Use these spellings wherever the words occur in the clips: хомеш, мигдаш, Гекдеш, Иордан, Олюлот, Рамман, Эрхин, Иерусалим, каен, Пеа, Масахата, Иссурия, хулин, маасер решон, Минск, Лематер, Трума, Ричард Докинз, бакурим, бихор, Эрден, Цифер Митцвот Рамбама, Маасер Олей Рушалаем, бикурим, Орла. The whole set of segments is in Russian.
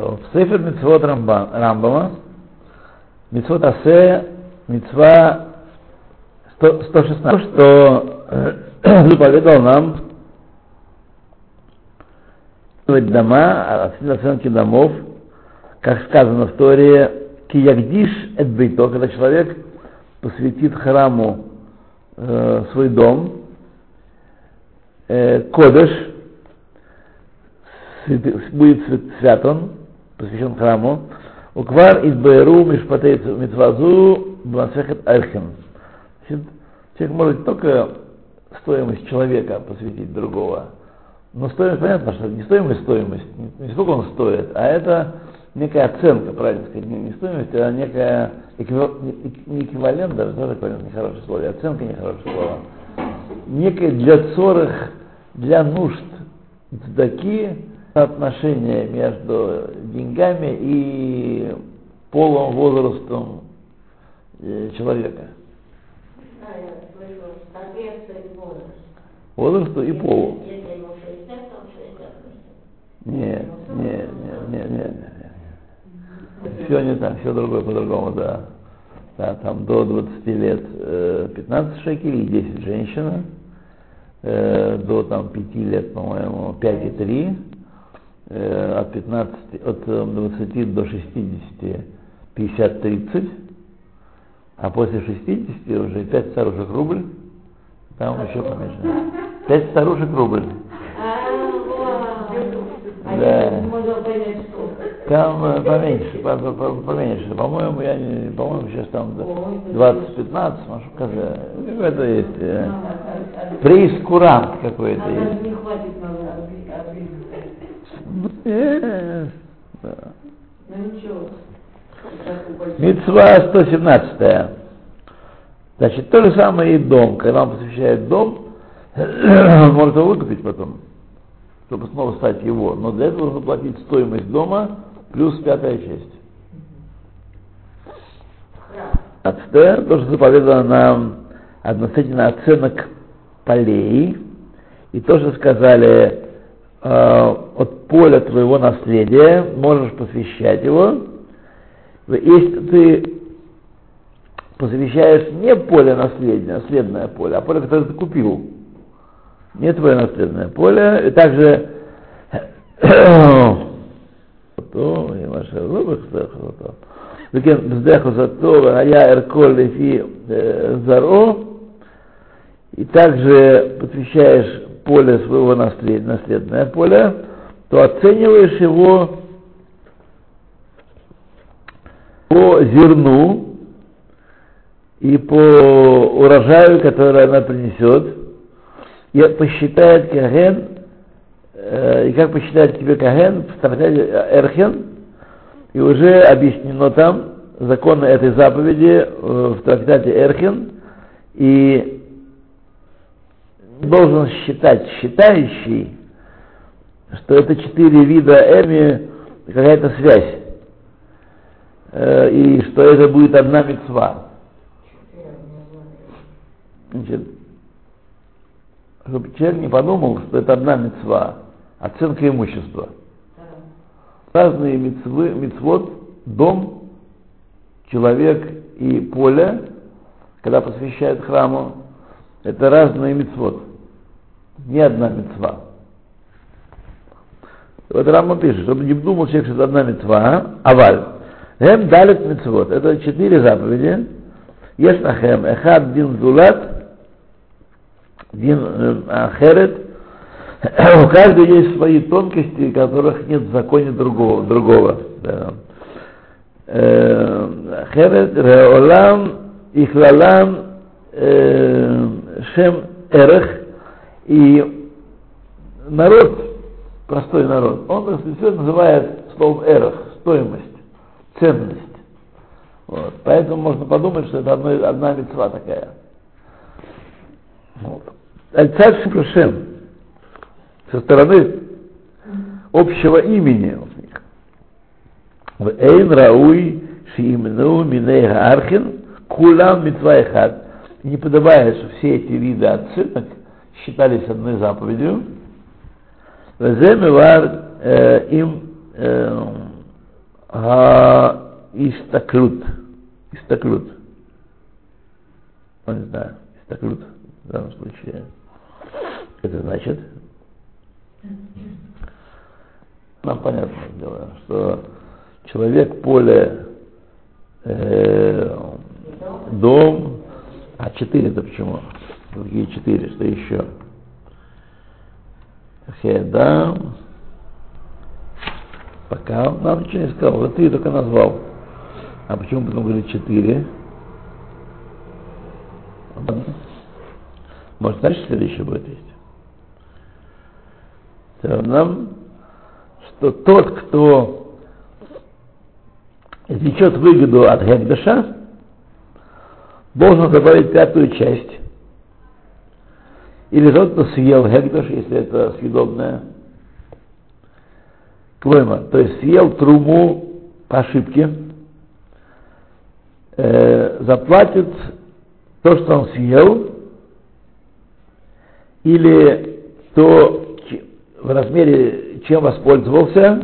В Цифер Митцвот Рамбама Митцвот Асе Митцва 116, что заповедал нам дома, относительно оценки домов, как сказано в Торе, «Киягдиш эт бейто», когда человек посвятит храму свой дом, кодеш, будет свят он, посвящен храму, «Уквар идбэру мишпатей митвазу бмасвехет Эрхин». Человек может только стоимость человека посвятить другого. Но стоимость, понятно, что не стоимость, не сколько он стоит, а это некая оценка, правильно сказать, не стоимость, а некая не эквивалент, даже эквивалент нехорошее слово, оценка нехорошее слово, некое для цорых, для нужд цдаки отношение между деньгами и полом, возрастом человека. Возрасту и полу. Нет. Все не так, все другое, по-другому, да. Да, там до 20 лет 15 шекелей, 10 женщина, до там 5 лет, по-моему, 5,3, от 15, от 20 до 60, 50-30, а после 60 уже 5 старушек рубль, там еще поменьше. 5 старушек рубль. Да. Там поменьше. По-моему, сейчас там 20-15, может, какое-то есть. Преискурант какой-то есть. Не хватит много. Да. Ну ничего. Митцва 117. Значит, то же самое и дом. Когда он посвящает дом, он может его выкупить потом, чтобы снова стать его. Но для этого нужно платить стоимость дома плюс 5/5. Отстая, то, что заповедано нам относительно оценок полей, и то, что сказали, от поля твоего наследия можешь посвящать его. Если ты посвящаешь не поле наследное поле, а поле, которое ты купил, не твое наследное поле, и также потом и ваша лобых захвата. Викен вздеху за то, а я эрколь и заро, и также посвящаешь поле своего наследное поле, то оцениваешь его по зерну и по урожаю, который она принесет, и посчитает коген, и как посчитает тебе коген, посчитает Эрхен, и уже объяснено там законы этой заповеди в трактате Эрхен, и должен считающий, что это 4 вида эми, какая-то связь. И что это будет одна мицва. Значит, чтобы человек не подумал, что это одна мицва, оценка имущества. Разные мицвы, мицвот, дом, человек и поле, когда посвящают храму, это разные мицвот, не одна мицва. Вот Рамман пишет, чтобы не думал человек, что это одна мицва, аваль. Хэм далит митцвот. Это 4 заповеди. Есть на хэм. Эхад дин зулат, дин ахерет. У каждого есть свои тонкости, которых нет в законе другого. Ахерет, реолам, ихлалам, шем эрех. И народ, простой народ, он все называет словом эрех, стоимость. Ценность. Вот. Поэтому можно подумать, что это одна мицва такая. Альцар Шипрашем со стороны общего имени у них. В Эйн Рауй Шиимну Минейга Архин Кулам Митвайхат. Не подобает, что все эти виды оценок считались одной заповедью. Везем Ивар им Истаклют. Истаклют. Не знаю. Истаклют в данном случае. Это значит. Нам понятное дело, что человек, поле, дом, а 4-то почему? Другие 4, что еще? Хедам. Пока нам ничего не сказал, вот 3 только назвал. А почему потом говорит 4? Может, значит, следующее будет есть? Нам, что тот, кто извлечет выгоду от Гекдеша, должен добавить 5-ю часть. Или тот, кто съел Гекдеш, если это съедобное. Клойма, то есть съел труму по ошибке, заплатит то, что он съел, или то, в размере, чем воспользовался,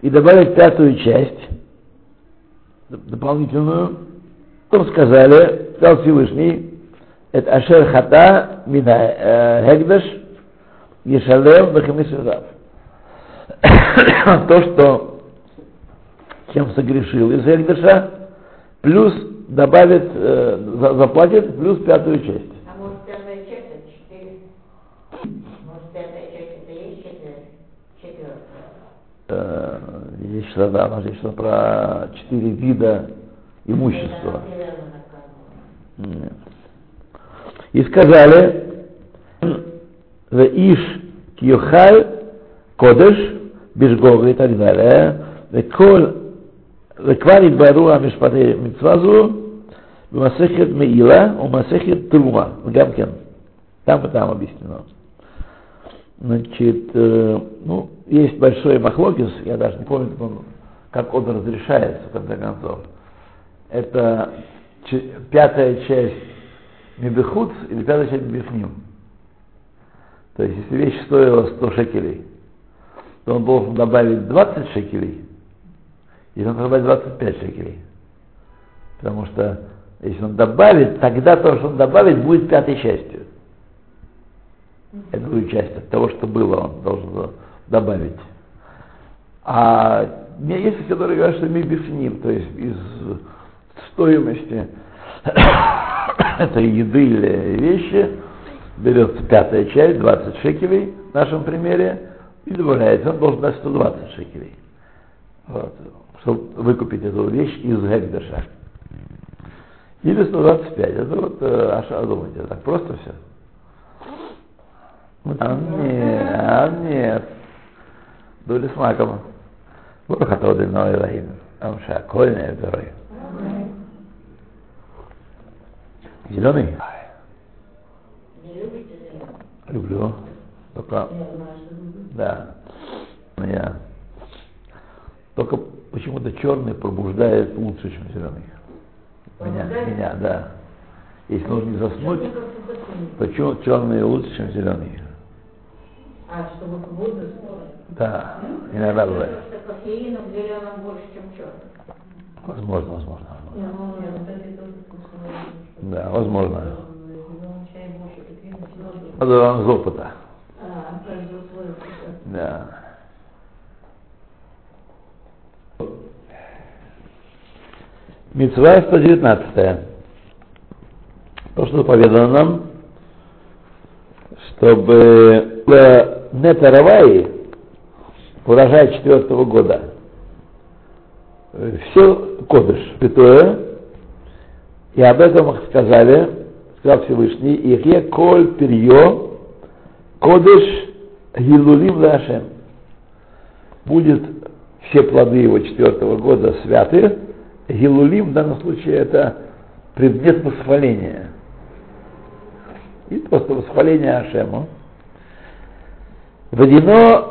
и добавить 5-ю часть, дополнительную. Потом сказали, сказал Всевышний, это ашер хата мин хегдеш ешалем бахамис рав. То, что, чем согрешил из хегдеша, плюс добавит, заплатит, плюс 5-ю часть. Здесь что-то, да, но здесь что-то про 4 вида имущества. Нет. И сказали, «Веиш кьюхаль кодеш бешгога» и так далее. «Векварит баруа мишпатэ митцвазу вмасэхет меила умасэхет трума». Гамкен. Там и там объяснено. Значит, есть большой махлокис, я даже не помню, как он разрешается, в конце концов. Это 5-я часть мебехуц или 5-я часть мебехним. То есть, если вещь стоила 100 шекелей, то он должен добавить 20 шекелей, и он добавит 25 шекелей. Потому что, если он добавит, тогда то, что он добавит, будет 5-й частью. Эту часть от того, что было, он должен добавить. А у меня есть, которые говорят, что мибифним, то есть из стоимости этой еды или вещи берется 5-я часть, 20 шекелей в нашем примере, и добавляется, он должен дать 120 шекелей, вот, чтобы выкупить эту вещь из гекдеша. Или 125, это вот думайте, так просто все. А нет. Дули с маком. Бурахатов дельного Илахим. Амша, кольная дорога. Зеленый? Не любите зеленый? Люблю. Только... Да. Я... Только почему-то черный пробуждает лучше, чем зеленый. Меня, да. Если нужно заснуть, то черный лучше, чем зеленый. А, чтобы воду снова? Да, иногда бывает. Что кофеин в зеленом больше, чем черный? Возможно. Да, возможно. Он из опыта. Да. Мицва 119. То, что заповедано нам, чтобы в Интервайе, урожай 4-го года, все кодыш святое, и об этом сказал Всевышний, «Ихе коль перьё кодыш гилулим лашем». Будет все плоды его 4-го года святы, гилулим в данном случае это предмет восхваления. И просто восхваление Ашему. Вадино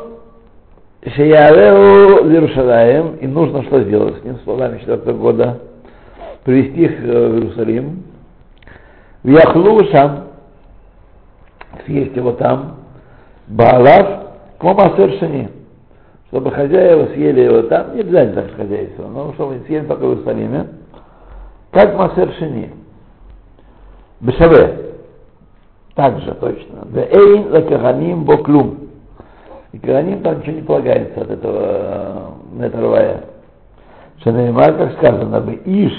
Шеялеу Иерусалим, и нужно что сделать с ним, с плодами 4-го года, привести их в Иерусалим. В Яхлушам, съесть его там, Баалав, к маасер шени, чтобы хозяева съели его там, не обязательно так хозяйство, но чтобы не съели только в Иерусалиме, как маасер шени. Бешаве. Также точно. Беэйн лакаганим боклюм. И каганим там ничего не полагается от этого интервайе. Шанеймар, как сказано, бы иш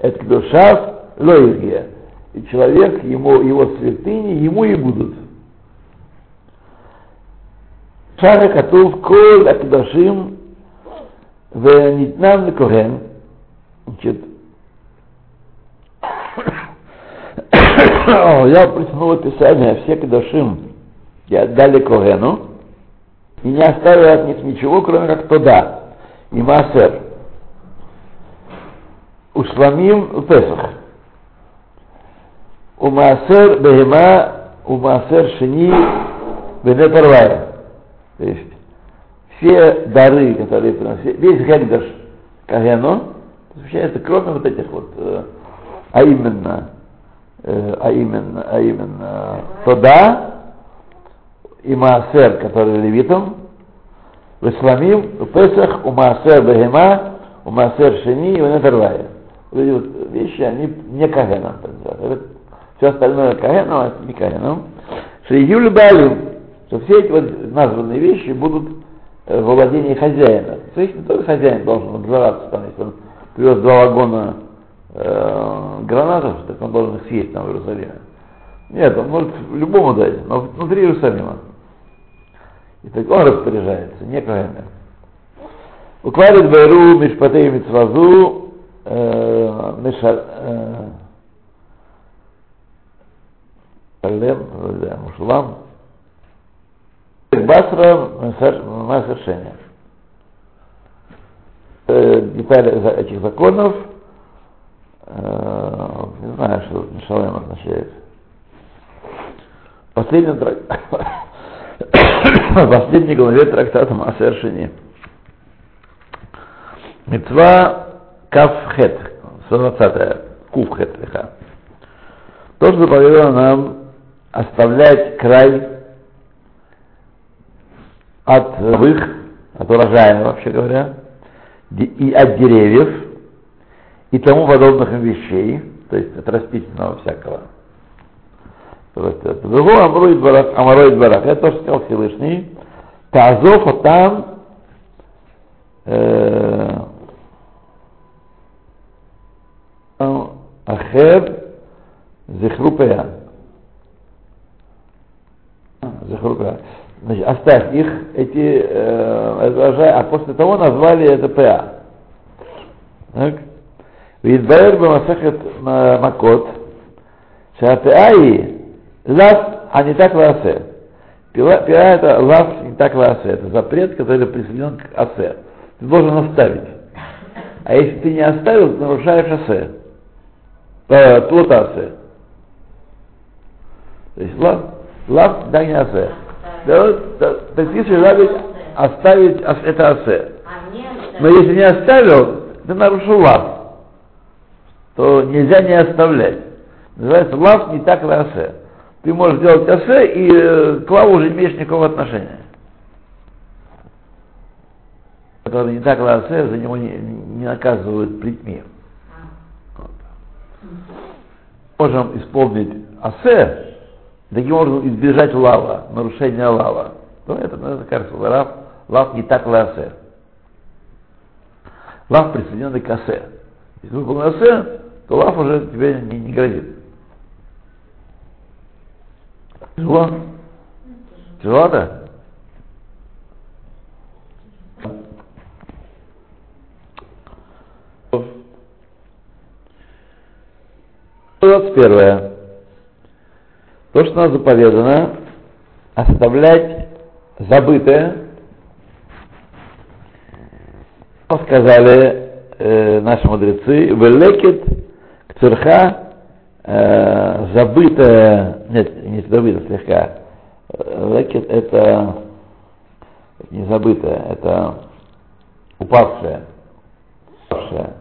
эт кдушав лоигия. И человек, его святыни, ему и будут. Шара катув коль акидашим в нитнам на коген. Значит, я протянул описание, все кадашим и отдали когену, и не оставил от них ничего, кроме как Тода и маасер. Ушламим в Песах. У Маасер Бехима, у Маасер Шени Бенепарвая. То есть все дары, которые приносили, весь хегдаш кагену, освещается кроме вот этих вот, а именно Тода и Маасер, который левитом, в Исламим, в Песах, у Маасер Бехима, у Маасер Шени и у Интервайе. Вот эти вот вещи, они не кагеном. Все остальное каеном, а не каеном. Шейюль Балим, что все эти вот названные вещи будут в владении хозяина. То есть не только хозяин должен обзораться, там, если он привез 2 вагона гранатов, так он должен их съесть там в Иерусалиме. Нет, он может любому дать, но внутри Иерусалима. И так он распоряжается, не каеном. Укварит Байру, Мишпатей Митсвазу, Мушулам, Басра, Маасер Шени. Детали этих законов, не знаю, что Шалем означает. Последний главе трактата Маасер Шени. Митцва Кафхет, 120-я, Куфхет, лиха. То, что заповедано нам оставлять край от рвых, от урожая, вообще говоря, и от деревьев, и тому подобных им вещей, то есть от растительного всякого. Другого амароид барак, я тоже сказал Всевышний, тазофа там, ахеб, Зихрупея. Значит, оставь их, эти урожаи, а после того назвали это Пеа. Так? Видбаэр бамасахет макот, ша Пеаи лав, а не так лаасе. Пеа это лав, не так лаасе. Это запрет, который присоединен к асе. Ты должен оставить. А если ты не оставил, ты нарушаешь асе. Плот асе. То есть лав да не асе. То есть если лавить, оставить это асе. Но если не оставил, ты нарушил лав. То нельзя не оставлять. Называется лав не так ли асе. Ты можешь делать асе, и к лаву уже не имеешь никакого отношения. Который не так ли асе, за него не наказывают плетьми. Можем исполнить асе, таким образом избежать лава, нарушения лава. То это кажется, лав не так лаасе. Лав присоединенный к асе. Если выпал асе, то лав уже тебе не грозит. Тяжело? Тяжело-то? Да? 21. То, что нам заповедано, оставлять забытое, сказали наши мудрецы, «Велекет кцерха», забытое, нет, не забытое слегка, «Велекет» — это не забытое, это упавшее. То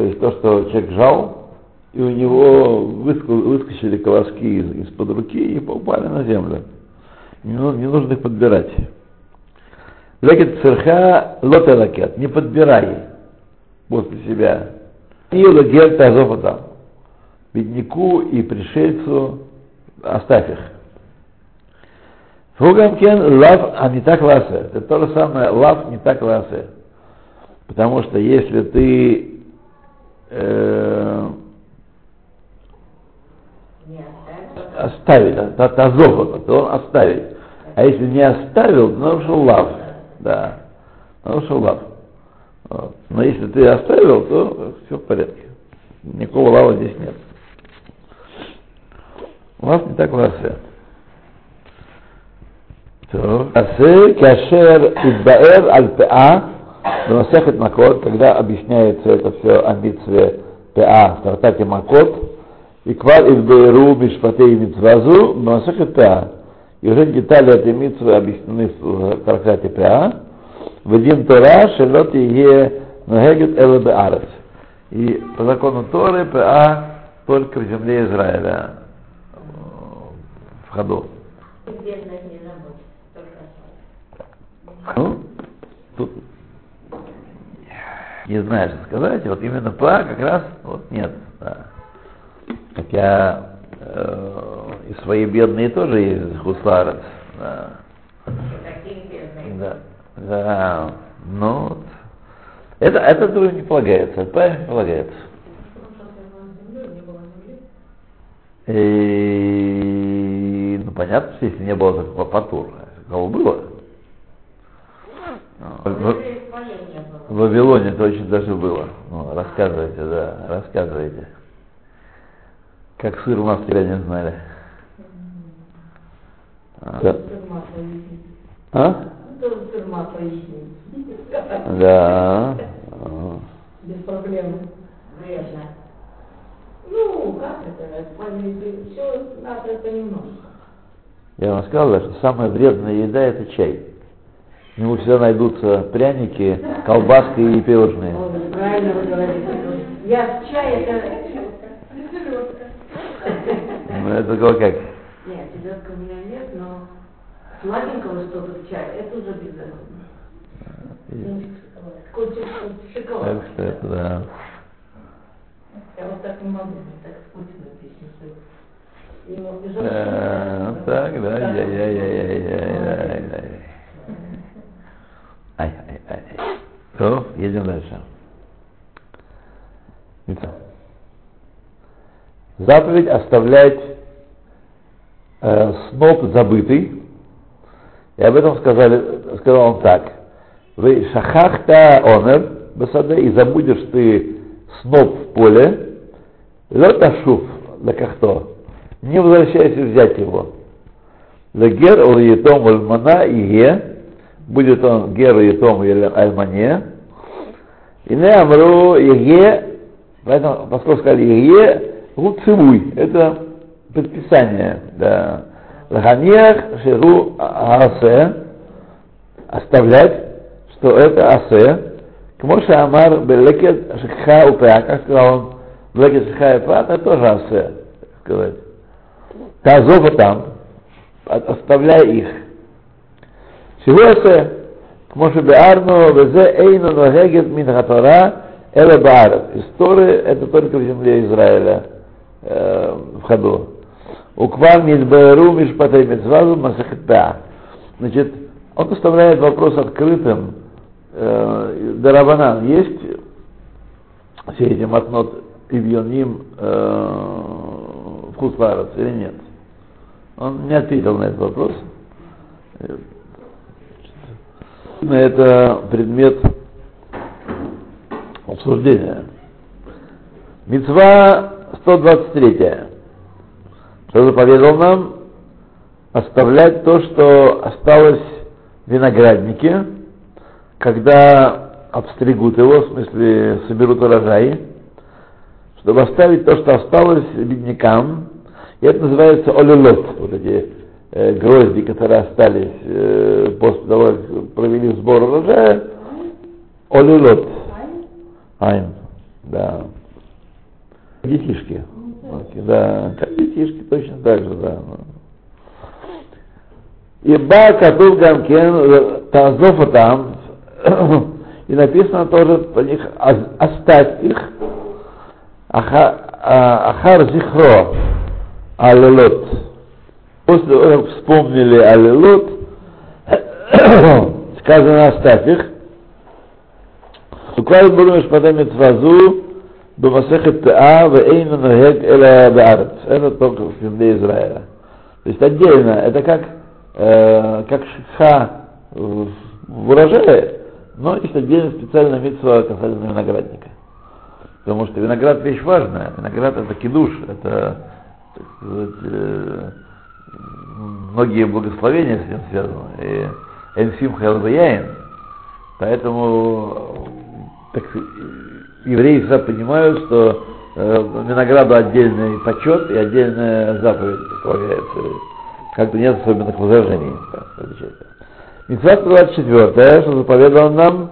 есть то, что человек жал, и у него выскочили колоски из-под руки и попали на землю. Не нужно их подбирать. Лекет цирха лоте лакет. Не подбирай после себя. И лагель тазов отдам. Бедняку и пришельцу оставь их. Фугамкен лав а не так ласе. Это то же самое лав не так ласе. Потому что если ты оставить, тазов, то он оставит. А если не оставил, то нарушил лав. Да, нарушил лав. Вот. Но если ты оставил, то все в порядке. Никакого лава здесь нет. Лав не так ласе. Ласе кашер идбаэр аль-пеа. Масахат Макот, когда объясняется это все о митцве ПА в трактате Макот, и квар из Бейру, Мишпатей Митцвазу, Масахат ПА. И уже детали этой митцвы объяснены в трактате ПА. Вадим Тора, Шелот и Е, Нагегет Элабеарес. И по закону Торы ПА только в земле Израиля в ходу. Ну, тут не знаю, что сказать, вот именно ПА как раз вот нет. Да. Хотя и свои бедные тоже есть хусарец. Да. Такие бедные. Да. Да. Ну вот. Это тоже не полагается, ПА не полагается. И, ну понятно, что если не было такого патура, кого было? В Вавилоне точно даже было. Ну, рассказывайте, да, рассказывайте. Как сыр у нас тебя не знали. Да. А? Да. Без проблем. Вредно. Ну, как это? Все надо это немножко. Я вам сказал, что самая вредная еда — это чай. У него всегда найдутся пряники, колбаски и пирожные. Правильно вы говорите. Я в чай, это селедка. Ну, это как? Нет, селедка у меня нет, но сладенького что-то в чай, это уже безобидно. Кусочек шоколада. Так что это, да. Я вот так не могу, так скучно песню. Так, да, я. Все, едем дальше. Заповедь оставлять сноп забытый. И об этом сказал он так. Вы шахахта онер басаде, и забудешь ты сноп в поле. Лоташуф лакахто. Не возвращайся взять его. Лагер уриетом ульмана и е. Будет он геру и тому или альмане. И не амру еге, поэтому, поскольку сказали еге, луцевуй. Это предписание. Да. Лаханьях ширу асе, оставлять, что это асе. Кмоша амар блекет шикха упеа, как сказал он, блекет шикха упеа, это тоже асе, так сказать. Тазова там, оставляй их. Сегодня, может быть, Арно, Везе, Эйна, Ногегет, Минхатора, Элебаарет. История это только в земле Израиля в ходу. Уквар Мидбару, Мишпатай Митзвазу, Масахата. Значит, он оставляет вопрос открытым. Дарабанан есть все эти матнот и бьоним в Хусларец или нет? Он не ответил на этот вопрос. Это предмет обсуждения. Мицва 123. Что заповедал нам? Оставлять то, что осталось в винограднике, когда обстригут его, в смысле соберут урожай, чтобы оставить то, что осталось беднякам. И это называется олюлот. Вот эти грозди, которые остались после того, как провели сбор урожая, олюлот. Айн. Да. Детишки. Да, как детишки, точно так же, да. Иба катув гамкен тазофа там, и написано тоже про них, оставь их, ахар зихро, алелот. После того, как вспомнили алелот, сказано оставь их. Уклад бурмеш подамит вазу, бумасехет таа, вейна нагек эла баарец. Это только в земле Израиля. То есть отдельно, это как шиха в урожае, но есть отдельно специальная митцва касательно виноградника. Потому что виноград вещь важная, виноград это кидуш, это, так сказать, многие благословения с ним связаны. Энсим хелбаяин, поэтому так, евреи всегда понимают, что винограду отдельный почет и отдельная заповедь полагается. Как-то нет особенных возражений. Митцва 24, что заповедовал нам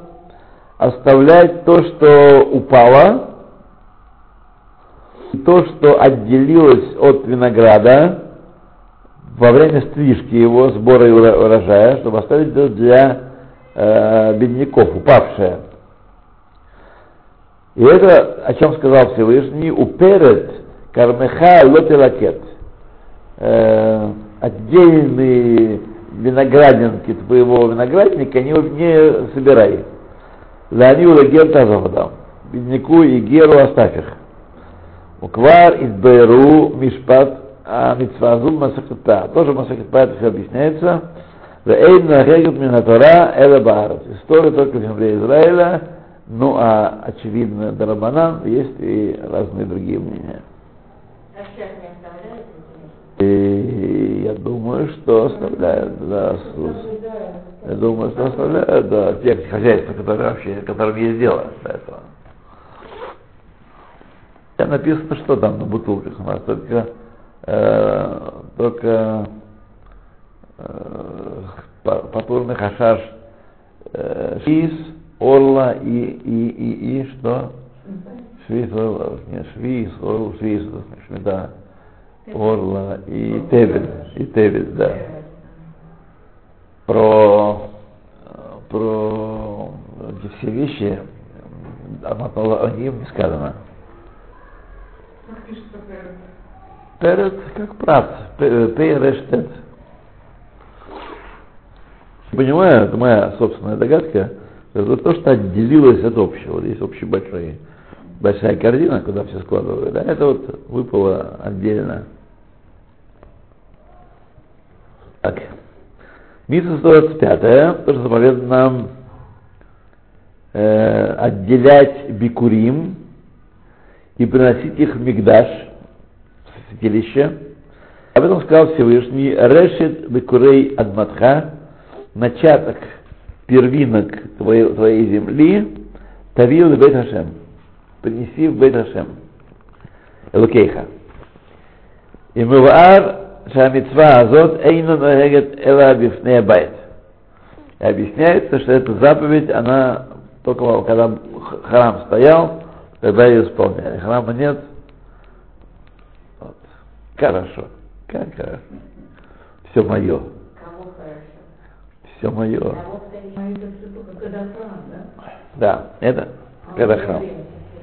оставлять то, что упало, и то, что отделилось от винограда во время стрижки его, сбора и урожая, чтобы оставить для бедняков, упавшее. И это, о чем сказал Всевышний, уперед кармеха лотелакет. Отдельные виноградинки твоего виноградника не собирай. Ланиула гер тазавадам. Бедняку и геру оставь их. Уквар идбэру мишпат амитсвазу масахата. Тоже масахата, это все объясняется. Вэйна хэгет минатора элабарат. История только в земле Израиля. Ну, а очевидно, дарабанан, есть и разные другие мнения. А сейчас не оставляют? И я думаю, что оставляют, да. Я думаю, что оставляют, да, те хозяйства, которым есть дело с этого. Там написано, что там на бутылках у нас, только патурный хашаш шиз, Орла и что? Швиц, Орла, нет, Швиц, Орла, Швиц, да, Орла и Тевет, да. Про эти все вещи, о нем не сказано. Как пишется Перед? Как прат, Перештет. Понимаю, это моя собственная догадка. Это то, что отделилось от общего. Вот здесь общая большая корзина, куда все складывают, а это вот выпало отдельно. Так. Митцва 125-я, тоже заповедано нам отделять бикурим и приносить их в мигдаш, в святилище. Об этом сказал Всевышний: решет бикурей адматха, начаток первинок твоей земли, тавил бейт Хашем, принеси в бейт Хашем, элокейха. И муваар шамитсва азот эйна нагет эла бифне байт. Объясняется, что эта заповедь, она только когда храм стоял, тогда ее исполняли. Храма нет. Вот. Хорошо. Как хорошо. Все мое. Все мое. Да, это когда храм.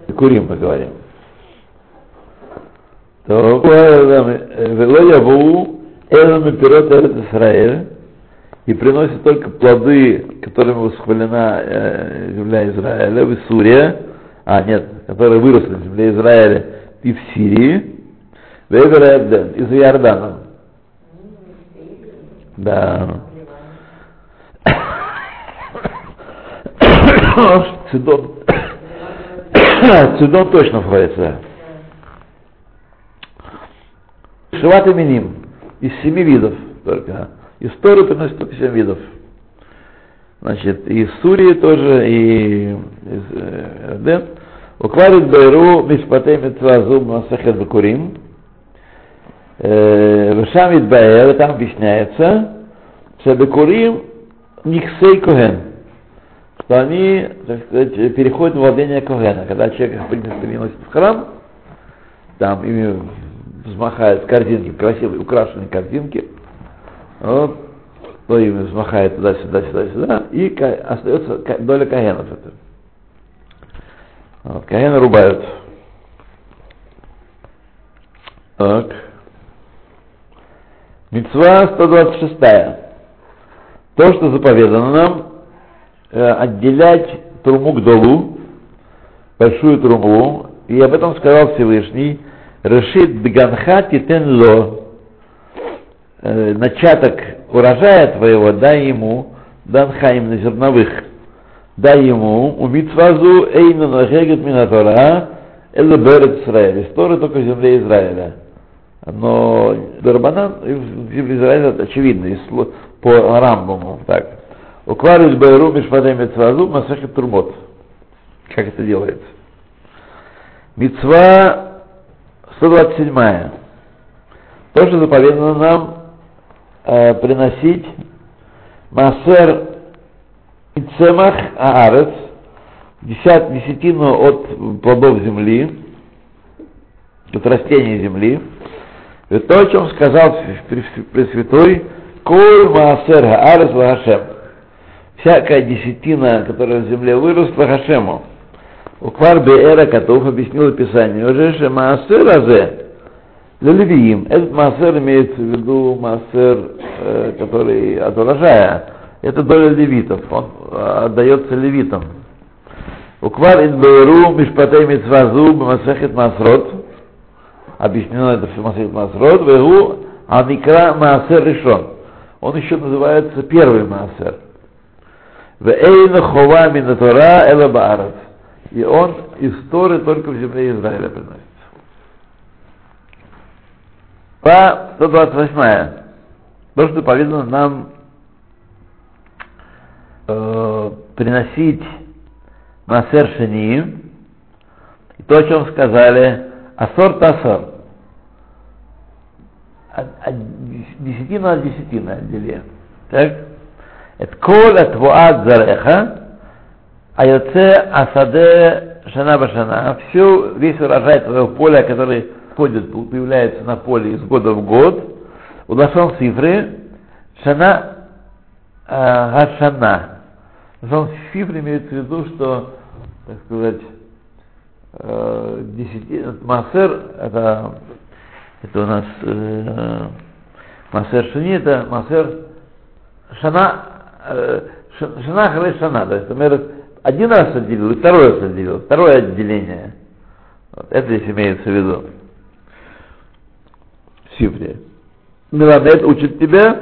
Бикурим мы говорим. То велояву элами пирот эрет Исраэль, и приносит только плоды, которыми восхвалена земля Израиля, в Иссурия, которые выросли в земле Израиля и в Сирии, в Эрден, из Иордана. Да. Цидон точно входится. Шаваты миним. Из 7 видов только. Историю приносит только 7 видов. Значит, и Иссурии тоже, и из Эрден. Укладит Байру, Мишпатей Митвазу, Масахат Бакурим. Вешамит Байер, там объясняется, что Бакурим Никсей Коген, что они, так сказать, переходят в владение когена. Когда человек приносит в храм, там ими взмахают корзинки, красивые украшенные корзинки, вот, но им взмахает туда-сюда, и остается доля каенов. Вот, каены рубают. Так. Митцва 126. То, что заповедано нам, отделять труму к долу, большую труму, и об этом сказал Всевышний, решит дганха титен ло, начаток урожая твоего дай ему, данха им на зерновых, дай ему, умитвазу эйну нахегет минатора, элла берет Израиля, сторы только земли Израиля. Но Дарбанан в земле Израиля очевидно, по Рамбаму, так. Укварюсь бэру мишпадэ митцвазу масахет турмот. Как это делается? Митцва 127. То, что заповедано нам приносить маасер ицемах аарец, десятину от плодов земли, от растений земли. И то, о чем сказал Пресвятой, коль маасер аарец лахашем. Всякая десятина, которая в земле выросла, лахашему. Уквар беэра катуф объяснил Писание. Уже маасер азе для левиим. Этот маасер имеется в виду маасер, который от урожая. Это доля левитов. Он отдается левитам. Уквар идбэру мишпатэ митцвазу бмасахет маасрод. Объяснено это в масахет маасрод. Вэгу амикра маасер решон. Он еще называется первый маасер. Вэйна хова минатора эла баарат. И он из Торы только в земле Израиля приносится. По 128. То, что поведано нам приносить маасер шени, и то, о чем сказали, асор-тасор, десятина от десятины отдели. Так? Это коль от вуад зареха, а яце асаде шана башана, весь урожай твоего поля, который ходит, появляется на поле из года в год, у лашон цифры, шана гашана. Лашон цифры имеет в виду, что, так сказать, маасер, это у нас маасер шени, это маасер шана, шана хрей шана, то есть, например, один раз отделил, и второй раз отделил, второе отделение. Вот, это здесь имеется в виду. Сифре. Миламед учит тебя.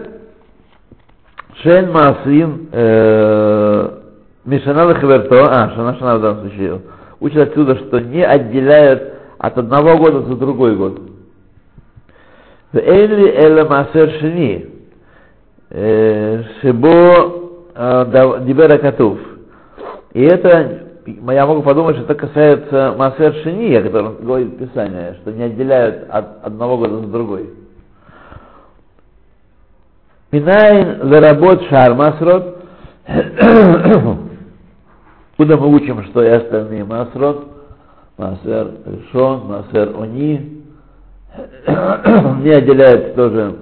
Шен маасрин мишана лахверто. Шана в данном случае. Учат отсюда, что не отделяют от одного года за другой год. Вэйли эла маасер шени. Шибо дибера катув. И это, я могу подумать, что это касается маасер шени, о котором говорит Писание, что не отделяют от одного года на другой. Минаин ларабот шар маасрод. Куда мы учим, что и остальные маасрод, маасер решон, маасер они, не отделяются тоже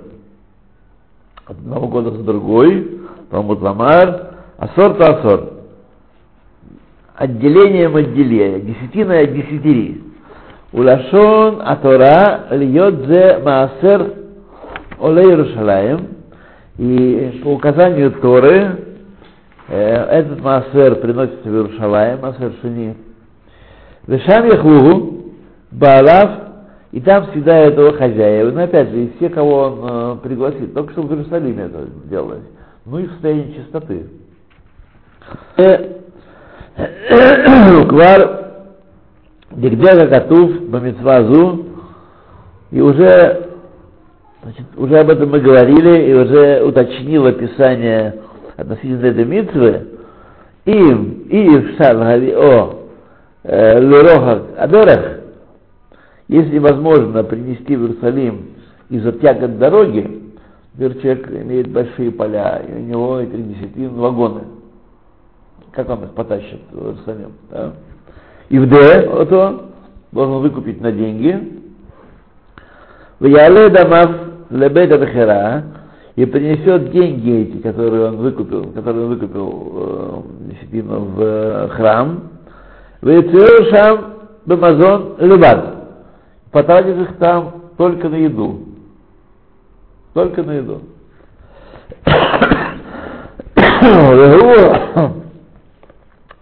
от одного года на другой, Талмуд Ламар, асор-то-асор. Отделением отделения, десятина от десятири. Улашон атора льет зе Маасер Олей Рушалаем. И по указанию Торы этот маасер приносится в Иерушалаем, маасер шени. Вешам яхлугу баалав, и там всегда этого хозяева. Но опять же, и все, кого он пригласит, только что в Иерусалиме это делалось. Ну и в состоянии чистоты. Квар дигдяга катув бамитсвазу, и уже, значит, уже об этом мы говорили, и уже уточнило Писание относительно этой митцвы, и в шалгавио лурохах адорах, если возможно принести в Иерусалим из-за тягот дороги, человек имеет большие поля, и у него эти 10 вагоны. Как он их потащит в Иерусалим? Да? И в Д, вот он, должен выкупить на деньги. В Яле дамав лебеда бхера, и принесет деньги эти, которые он выкупил действительно, в храм, «Вецеошам бамазон лебад», потратит их там только на еду. Только на еду.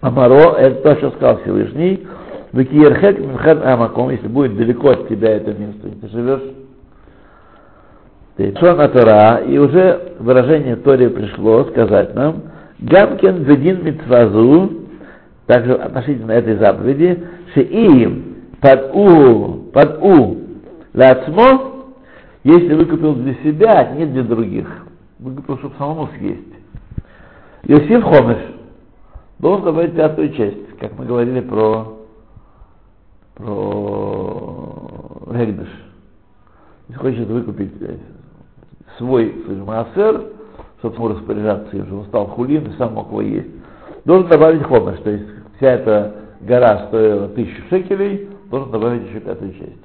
Амаро, это то, что сказал Всевышний, «Векиерхек минхат амаком», если будет далеко от тебя это место, ты живешь, Шон Атора, и уже выражение Торе пришло сказать нам, «Гамкен ведин митвазу», также относительно этой заповеди, «Шеиим под у лацмо», если выкупил для себя, а не для других. Выкупил, чтобы самому съесть. Йосиф Хомеш должен добавить 5-ю часть, как мы говорили про Регдыш. Если хочет выкупить свой маасер, чтобы смог распоряжаться, и он стал хулин, и сам мог его есть. Должен добавить хомеш, то есть вся эта гора стоила 1000 шекелей, должен добавить еще 5-ю часть.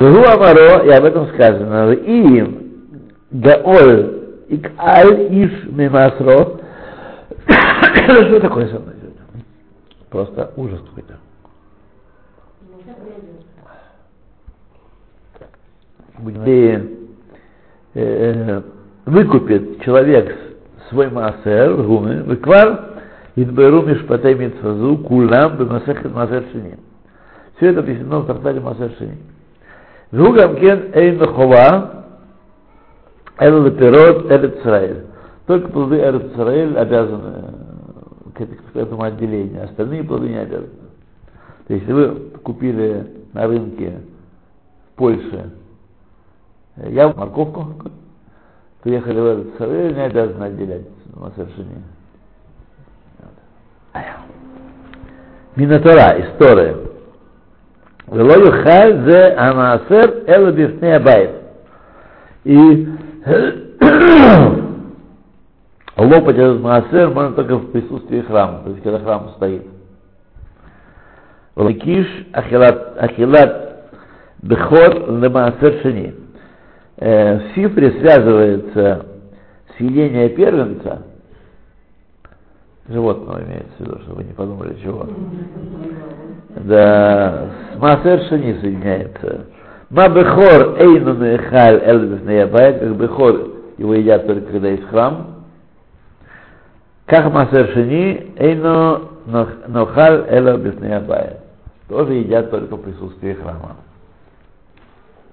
Ру Амаро, и об этом сказано, и Гаоль Икаль Иш Мимасро. Что такое со мной сегодня? Просто ужас какой-то. Где выкупит человек свой маасер, гумы, выквар, идбэру мишпатэ митцвазу, кулам бэмасэхет маасер шени. Все это объяснено в трактате маасер шени. Вугамкен эйн хова, эл лапирот, эрет Исраэль. Только плоды эрет Исраэль обязаны к этому отделению, остальные плоды не обязаны. То есть, если вы купили на рынке в Польше морковку, приехали в этот сарай, не обязаны отделять маасер шени. Минатора, история. Велою хай зе амаасер элла бифней абайт. И лопать этот маасер можно только в присутствии храма, то есть когда храм стоит. Лакиш ахилат бихор ле маасер шени. В сифре связывается съедение первенца, животного имеется в виду, чтобы вы не подумали, чего. Да, с маасер шени соединяется. Ма бехор эйну нехаль элбис неябайт, как бехор его едят только когда есть храм. Как маасер шени эйну нохаль элбис неябайт, тоже едят только в присутствии храма.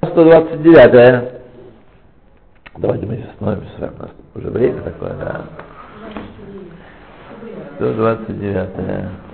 129-е. Давайте мы сейчас остановимся с вами, у нас уже время такое, да. 129-е.